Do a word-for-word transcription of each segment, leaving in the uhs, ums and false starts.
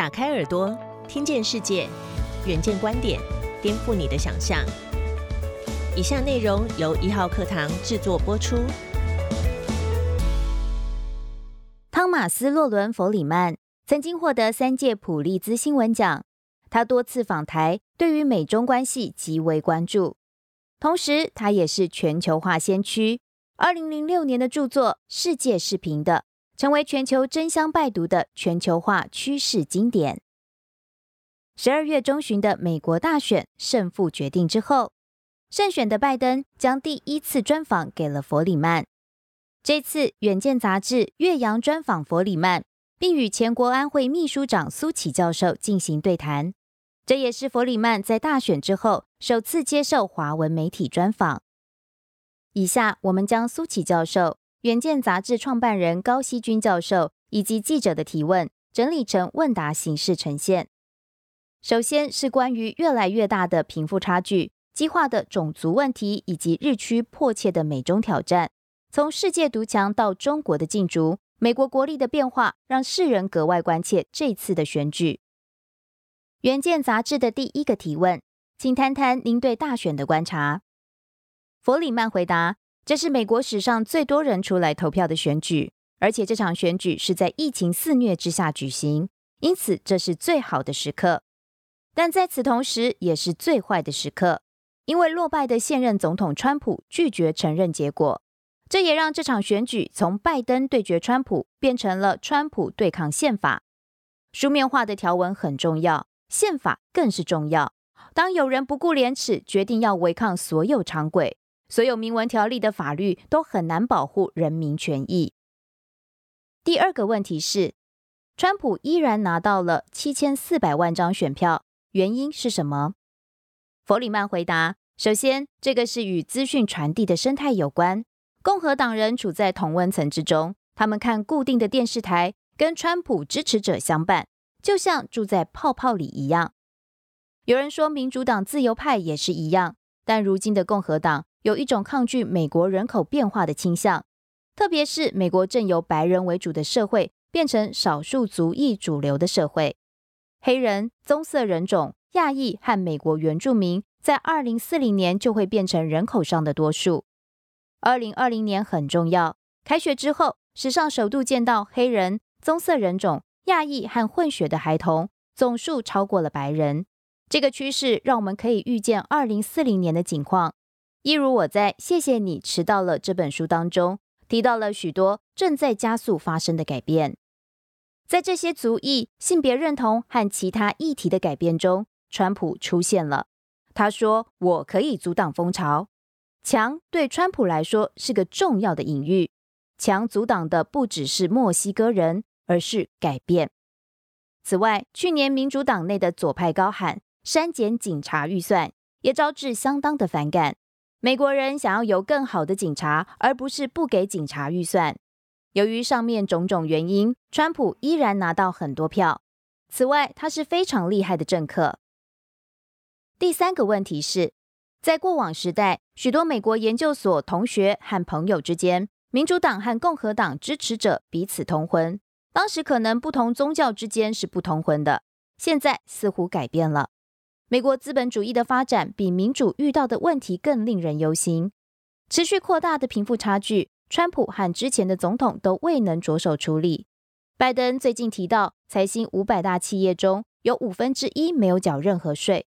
打开耳朵，听见世界，远见观点，颠覆你的想象。以下内容由一号课堂制作播出。汤马斯·洛伦·弗里曼曾经获得三届普利兹新闻奖，他多次访台，对于美中关系极为关注。同时，他也是全球化先驱。二零零六年的著作《世界是平的》成为全球争相拜读的全球化趋势经典。十二月中旬的美国大选胜负决定之后，胜选的拜登将第一次专访给了弗里曼。这次《远见》杂志岳阳专访弗里曼，并与前国安会秘书长苏启教授进行对谈。这也是弗里曼在大选之后首次接受华文媒体专访。以下我们将苏启教授、《远见》杂志创办人高希均教授以及记者的提问整理成问答形式呈现。首先是关于越来越大的贫富差距、激化的种族问题以及日趋迫切的美中挑战。从世界独强到中国的竞逐，美国国力的变化让世人格外关切这次的选举。《远见》杂志的第一个提问，请谈谈您对大选的观察。弗里曼回答，这是美国史上最多人出来投票的选举，而且这场选举是在疫情肆虐之下举行，因此这是最好的时刻。但在此同时也是最坏的时刻，因为落败的现任总统川普拒绝承认结果。这也让这场选举从拜登对决川普变成了川普对抗宪法。书面化的条文很重要，宪法更是重要。当有人不顾廉耻，决定要违抗所有常轨，所有明文条例的法律都很难保护人民权益。第二个问题是，川普依然拿到了七千四百万张选票，原因是什么？弗里曼回答，首先，这个是与资讯传递的生态有关。共和党人处在同温层之中，他们看固定的电视台，跟川普支持者相伴，就像住在泡泡里一样。有人说民主党自由派也是一样，但如今的共和党有一种抗拒美国人口变化的倾向，特别是美国正由白人为主的社会变成少数族裔主流的社会。黑人、棕色人种、亚裔和美国原住民在二零四零年就会变成人口上的多数。二零二零年很重要，开学之后，史上首度见到黑人、棕色人种、亚裔和混血的孩童总数超过了白人。这个趋势让我们可以预见二零四零年的景况。一如我在《谢谢你迟到了》这本书当中提到了许多正在加速发生的改变。在这些族裔、性别认同和其他议题的改变中，川普出现了。他说，我可以阻挡风潮。强对川普来说是个重要的隐喻，强阻挡的不只是墨西哥人，而是改变。此外，去年民主党内的左派高喊删减警察预算，也招致相当的反感。美国人想要有更好的警察，而不是不给警察预算。由于上面种种原因，川普依然拿到很多票。此外，他是非常厉害的政客。第三个问题是，在过往时代，许多美国研究所同学和朋友之间，民主党和共和党支持者彼此通婚。当时可能不同宗教之间是不通婚的，现在似乎改变了。美国资本主义的发展比民主遇到的问题更令人忧心。持续扩大的贫富差距，川普和之前的总统都未能着手处理。拜登最近提到，财新五百大企业中有五分之一没有缴任何税。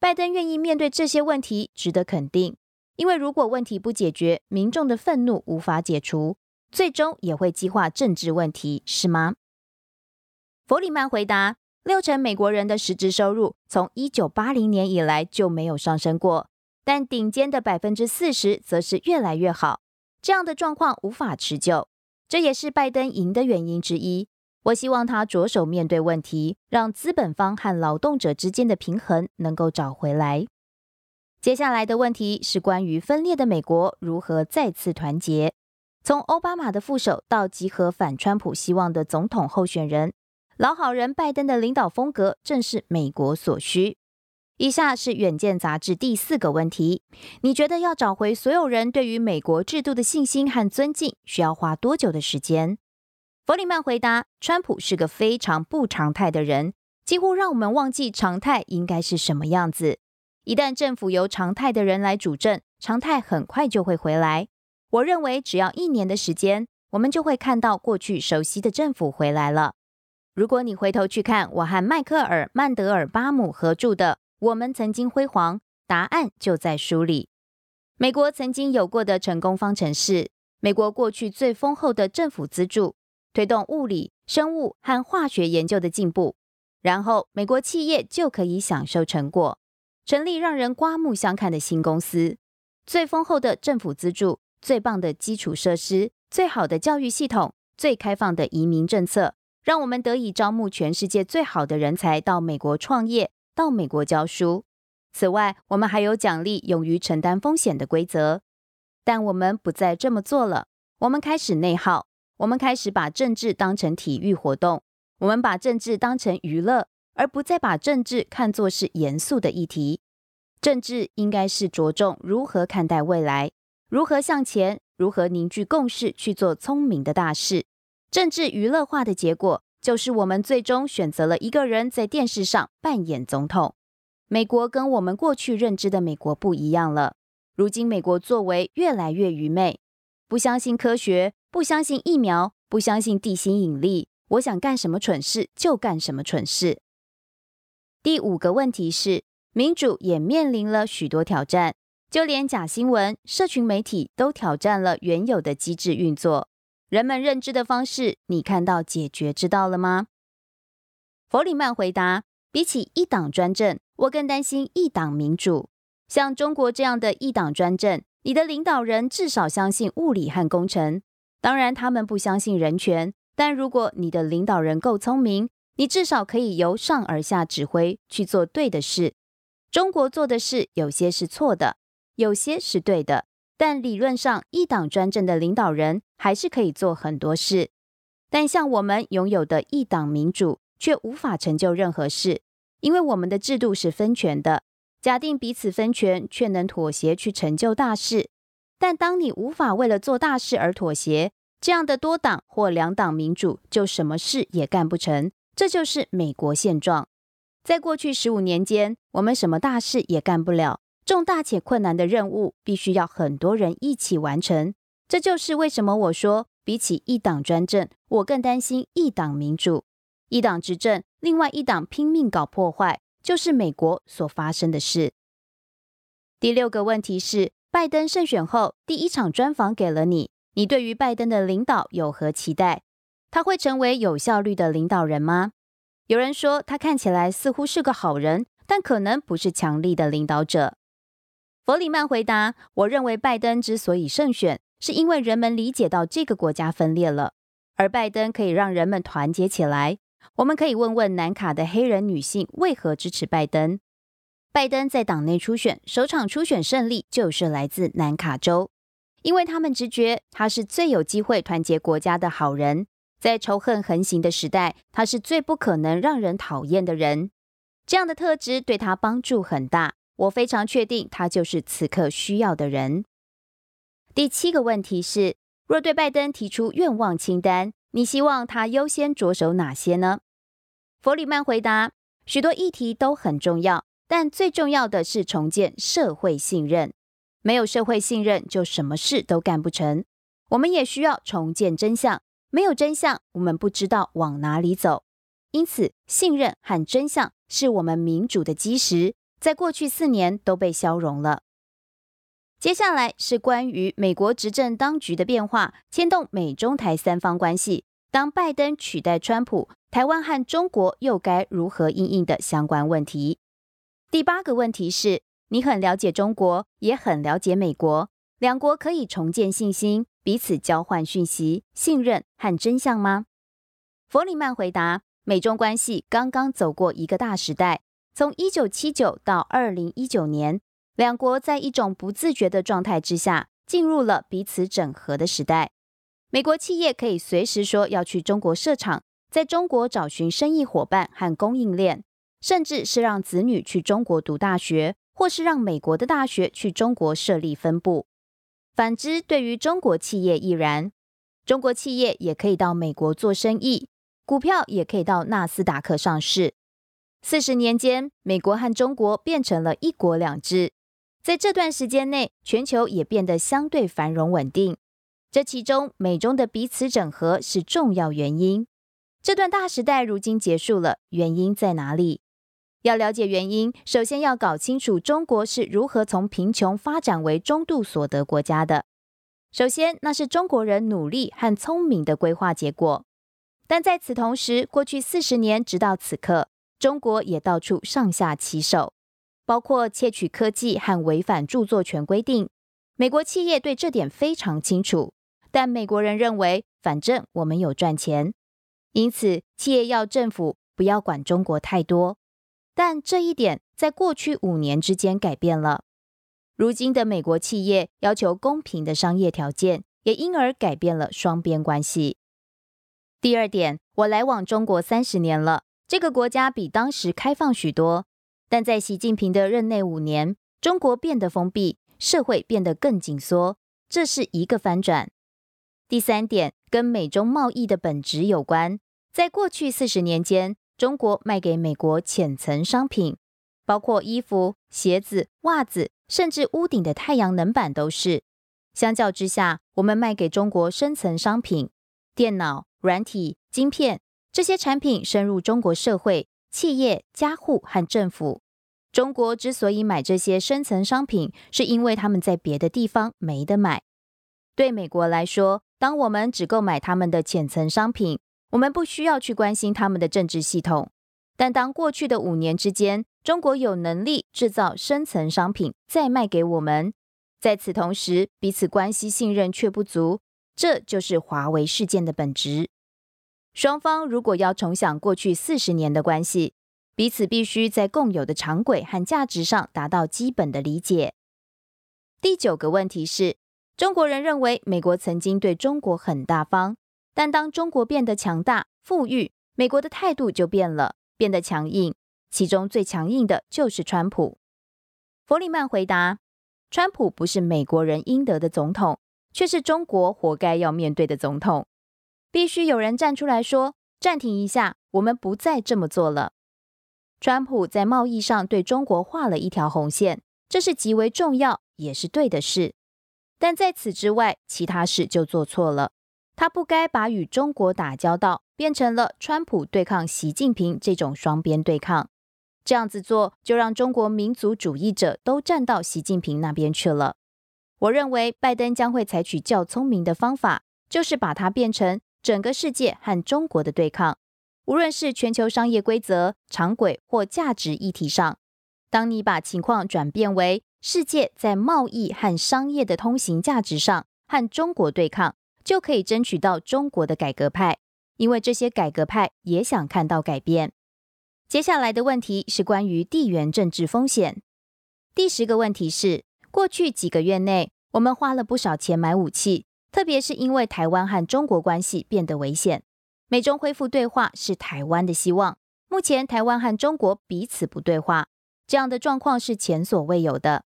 拜登愿意面对这些问题值得肯定，因为如果问题不解决，民众的愤怒无法解除，最终也会激化政治问题，是吗？弗里曼回答，六成美国人的实质收入从一九八零年以来就没有上升过，但顶尖的 百分之四十 则是越来越好，这样的状况无法持久，这也是拜登赢的原因之一。我希望他着手面对问题，让资本方和劳动者之间的平衡能够找回来。接下来的问题是关于分裂的美国如何再次团结。从奥巴马的副手到集合反川普希望的总统候选人，老好人拜登的领导风格正是美国所需。以下是《远见》杂志第四个问题，你觉得要找回所有人对于美国制度的信心和尊敬，需要花多久的时间？弗里曼回答，川普是个非常不常态的人，几乎让我们忘记常态应该是什么样子。一旦政府由常态的人来主政，常态很快就会回来。我认为只要一年的时间，我们就会看到过去熟悉的政府回来了。如果你回头去看我和迈克尔·曼德尔巴姆合著的《我们曾经辉煌》，答案就在书里。美国曾经有过的成功方程式，美国过去最丰厚的政府资助，推动物理、生物和化学研究的进步，然后美国企业就可以享受成果，成立让人刮目相看的新公司。最丰厚的政府资助，最棒的基础设施，最好的教育系统，最开放的移民政策，让我们得以招募全世界最好的人才到美国创业，到美国教书。此外，我们还有奖励勇于承担风险的规则。但我们不再这么做了，我们开始内耗，我们开始把政治当成体育活动，我们把政治当成娱乐，而不再把政治看作是严肃的议题。政治应该是着重如何看待未来，如何向前，如何凝聚共识去做聪明的大事。政治娱乐化的结果，就是我们最终选择了一个人在电视上扮演总统。美国跟我们过去认知的美国不一样了，如今美国作为越来越愚昧，不相信科学，不相信疫苗，不相信地心引力，我想干什么蠢事就干什么蠢事。第五个问题是，民主也面临了许多挑战，就连假新闻、社群媒体都挑战了原有的机制运作。人们认知的方式，你看到解决之道了吗？弗里曼回答，比起一党专政，我更担心一党民主。像中国这样的一党专政，你的领导人至少相信物理和工程，当然他们不相信人权，但如果你的领导人够聪明，你至少可以由上而下指挥去做对的事。中国做的事有些是错的，有些是对的，但理论上一党专政的领导人还是可以做很多事。但像我们拥有的一党民主却无法成就任何事，因为我们的制度是分权的，假定彼此分权，却能妥协去成就大事。但当你无法为了做大事而妥协，这样的多党或两党民主就什么事也干不成。这就是美国现状。在过去十五年间，我们什么大事也干不了，重大且困难的任务必须要很多人一起完成。这就是为什么我说，比起一党专政，我更担心一党民主。一党执政，另外一党拼命搞破坏，就是美国所发生的事。第六个问题是，拜登胜选后第一场专访给了你，你对于拜登的领导有何期待？他会成为有效率的领导人吗？有人说他看起来似乎是个好人，但可能不是强力的领导者。弗里曼回答，我认为拜登之所以胜选，是因为人们理解到这个国家分裂了，而拜登可以让人们团结起来。我们可以问问南卡的黑人女性为何支持拜登。拜登在党内初选，首场初选胜利就是来自南卡州，因为他们直觉他是最有机会团结国家的好人，在仇恨横行的时代，他是最不可能让人讨厌的人。这样的特质对他帮助很大，我非常确定他就是此刻需要的人。第七个问题是，若对拜登提出愿望清单，你希望他优先着手哪些呢？弗里曼回答，许多议题都很重要，但最重要的是重建社会信任。没有社会信任，就什么事都干不成。我们也需要重建真相，没有真相，我们不知道往哪里走。因此，信任和真相是我们民主的基石，在过去四年都被消融了。接下来是关于美国执政当局的变化牵动美中台三方关系，当拜登取代川普，台湾和中国又该如何因应的相关问题。第八个问题是，你很了解中国，也很了解美国，两国可以重建信心，彼此交换讯息、信任和真相吗？弗里曼回答，美中关系刚刚走过一个大时代，从一九七九到二零一九年，两国在一种不自觉的状态之下，进入了彼此整合的时代。美国企业可以随时说要去中国设厂，在中国找寻生意伙伴和供应链，甚至是让子女去中国读大学，或是让美国的大学去中国设立分部。反之，对于中国企业亦然，中国企业也可以到美国做生意，股票也可以到纳斯达克上市。四十年间，美国和中国变成了一国两制。在这段时间内，全球也变得相对繁荣稳定。这其中，美中的彼此整合是重要原因。这段大时代如今结束了，原因在哪里？要了解原因，首先要搞清楚中国是如何从贫穷发展为中度所得国家的。首先，那是中国人努力和聪明的规划结果。但在此同时，过去四十年直到此刻，中国也到处上下其手，包括窃取科技和违反著作权规定。美国企业对这点非常清楚，但美国人认为，反正我们有赚钱，因此企业要政府不要管中国太多。但这一点在过去五年之间改变了。如今的美国企业要求公平的商业条件，也因而改变了双边关系。第二点，我来往中国三十年了，这个国家比当时开放许多，但在习近平的任内五年，中国变得封闭，社会变得更紧缩，这是一个翻转。第三点，跟美中贸易的本质有关。在过去四十年间，中国卖给美国浅层商品，包括衣服、鞋子、袜子，甚至屋顶的太阳能板都是。相较之下，我们卖给中国深层商品，电脑、软体、晶片，这些产品深入中国社会、企业、家户和政府。中国之所以买这些深层商品，是因为他们在别的地方没得买。对美国来说，当我们只购买他们的浅层商品，我们不需要去关心他们的政治系统。但当过去的五年之间，中国有能力制造深层商品再卖给我们，在此同时，彼此关系信任却不足，这就是华为事件的本质。双方如果要重想过去四十年的关系，彼此必须在共有的常轨和价值上达到基本的理解。第九个问题是，中国人认为美国曾经对中国很大方，但当中国变得强大、富裕，美国的态度就变了，变得强硬，其中最强硬的就是川普。弗里曼回答，川普不是美国人应得的总统，却是中国活该要面对的总统。必须有人站出来说，暂停一下，我们不再这么做了。川普在贸易上对中国画了一条红线，这是极为重要，也是对的事。但在此之外，其他事就做错了。他不该把与中国打交道变成了川普对抗习近平这种双边对抗，这样子做就让中国民族主义者都站到习近平那边去了。我认为拜登将会采取较聪明的方法，就是把它变成整个世界和中国的对抗，无论是全球商业规则、常轨或价值议题上。当你把情况转变为世界在贸易和商业的通行价值上和中国对抗，就可以争取到中国的改革派，因为这些改革派也想看到改变。接下来的问题是关于地缘政治风险。第十个问题是，过去几个月内，我们花了不少钱买武器，特别是因为台湾和中国关系变得危险。美中恢复对话是台湾的希望，目前台湾和中国彼此不对话，这样的状况是前所未有的。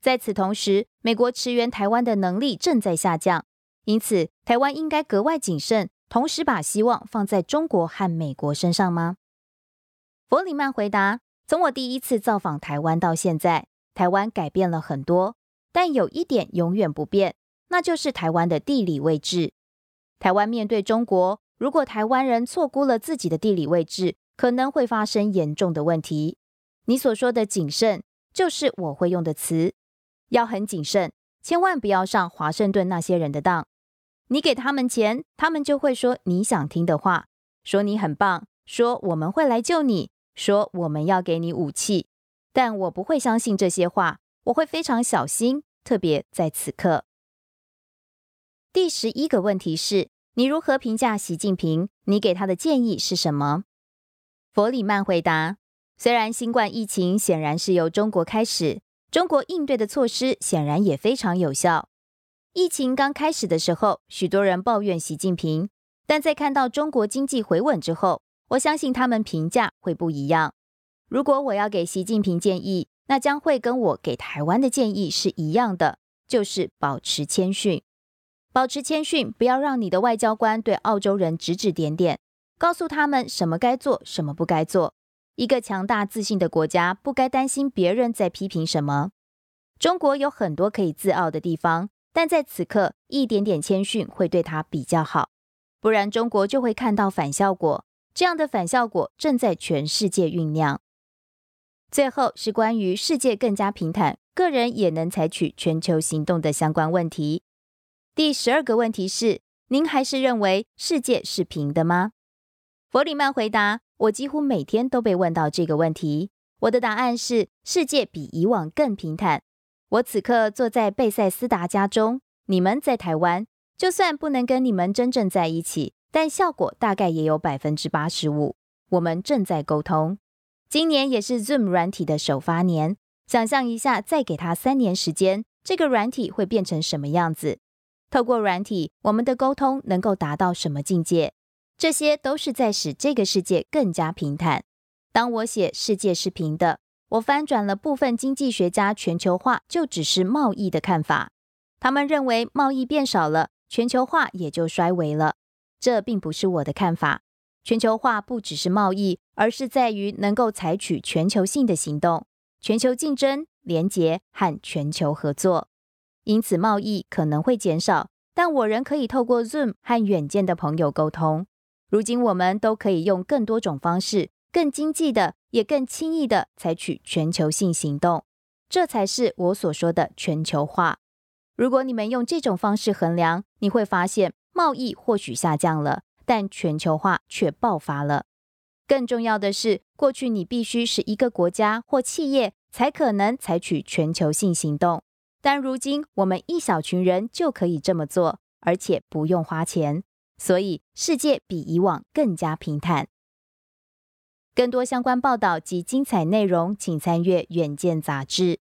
在此同时，美国驰援台湾的能力正在下降，因此，台湾应该格外谨慎，同时把希望放在中国和美国身上吗？弗里曼回答，从我第一次造访台湾到现在，台湾改变了很多，但有一点永远不变，那就是台湾的地理位置。台湾面对中国，如果台湾人错估了自己的地理位置，可能会发生严重的问题。你所说的谨慎，就是我会用的词，要很谨慎，千万不要上华盛顿那些人的当。你给他们钱，他们就会说你想听的话，说你很棒，说我们会来救你，说我们要给你武器。但我不会相信这些话，我会非常小心，特别在此刻。第十一个问题是，你如何评价习近平？你给他的建议是什么？弗里曼回答，虽然新冠疫情显然是由中国开始，中国应对的措施显然也非常有效。疫情刚开始的时候，许多人抱怨习近平，但在看到中国经济回稳之后，我相信他们评价会不一样。如果我要给习近平建议，那将会跟我给台湾的建议是一样的，就是保持谦逊。保持谦逊，不要让你的外交官对澳洲人指指点点，告诉他们什么该做，什么不该做，一个强大自信的国家不该担心别人在批评什么。中国有很多可以自傲的地方，但在此刻一点点谦逊会对它比较好，不然中国就会看到反效果。这样的反效果正在全世界酝酿。最后是关于世界更加平坦，个人也能采取全球行动的相关问题。第十二个问题是，您还是认为世界是平的吗？弗里曼回答，我几乎每天都被问到这个问题，我的答案是世界比以往更平坦。我此刻坐在贝塞斯达家中，你们在台湾，就算不能跟你们真正在一起，但效果大概也有 百分之八十五。 我们正在沟通。今年也是 Zoom 软体的首发年，想象一下再给它三年时间，这个软体会变成什么样子？透过软体，我们的沟通能够达到什么境界？这些都是在使这个世界更加平坦。当我写世界是平的，我翻转了部分经济学家全球化就只是贸易的看法。他们认为贸易变少了，全球化也就衰微了。这并不是我的看法。全球化不只是贸易，而是在于能够采取全球性的行动，全球竞争、联结和全球合作。因此贸易可能会减少，但我仍可以透过 Zoom 和远见的朋友沟通。如今我们都可以用更多种方式，更经济的也更轻易的采取全球性行动。这才是我所说的全球化。如果你们用这种方式衡量，你会发现贸易或许下降了，但全球化却爆发了。更重要的是，过去你必须是一个国家或企业才可能采取全球性行动，但如今我们一小群人就可以这么做，而且不用花钱，所以世界比以往更加平坦。更多相关报道及精彩内容，请参阅《远见》杂志。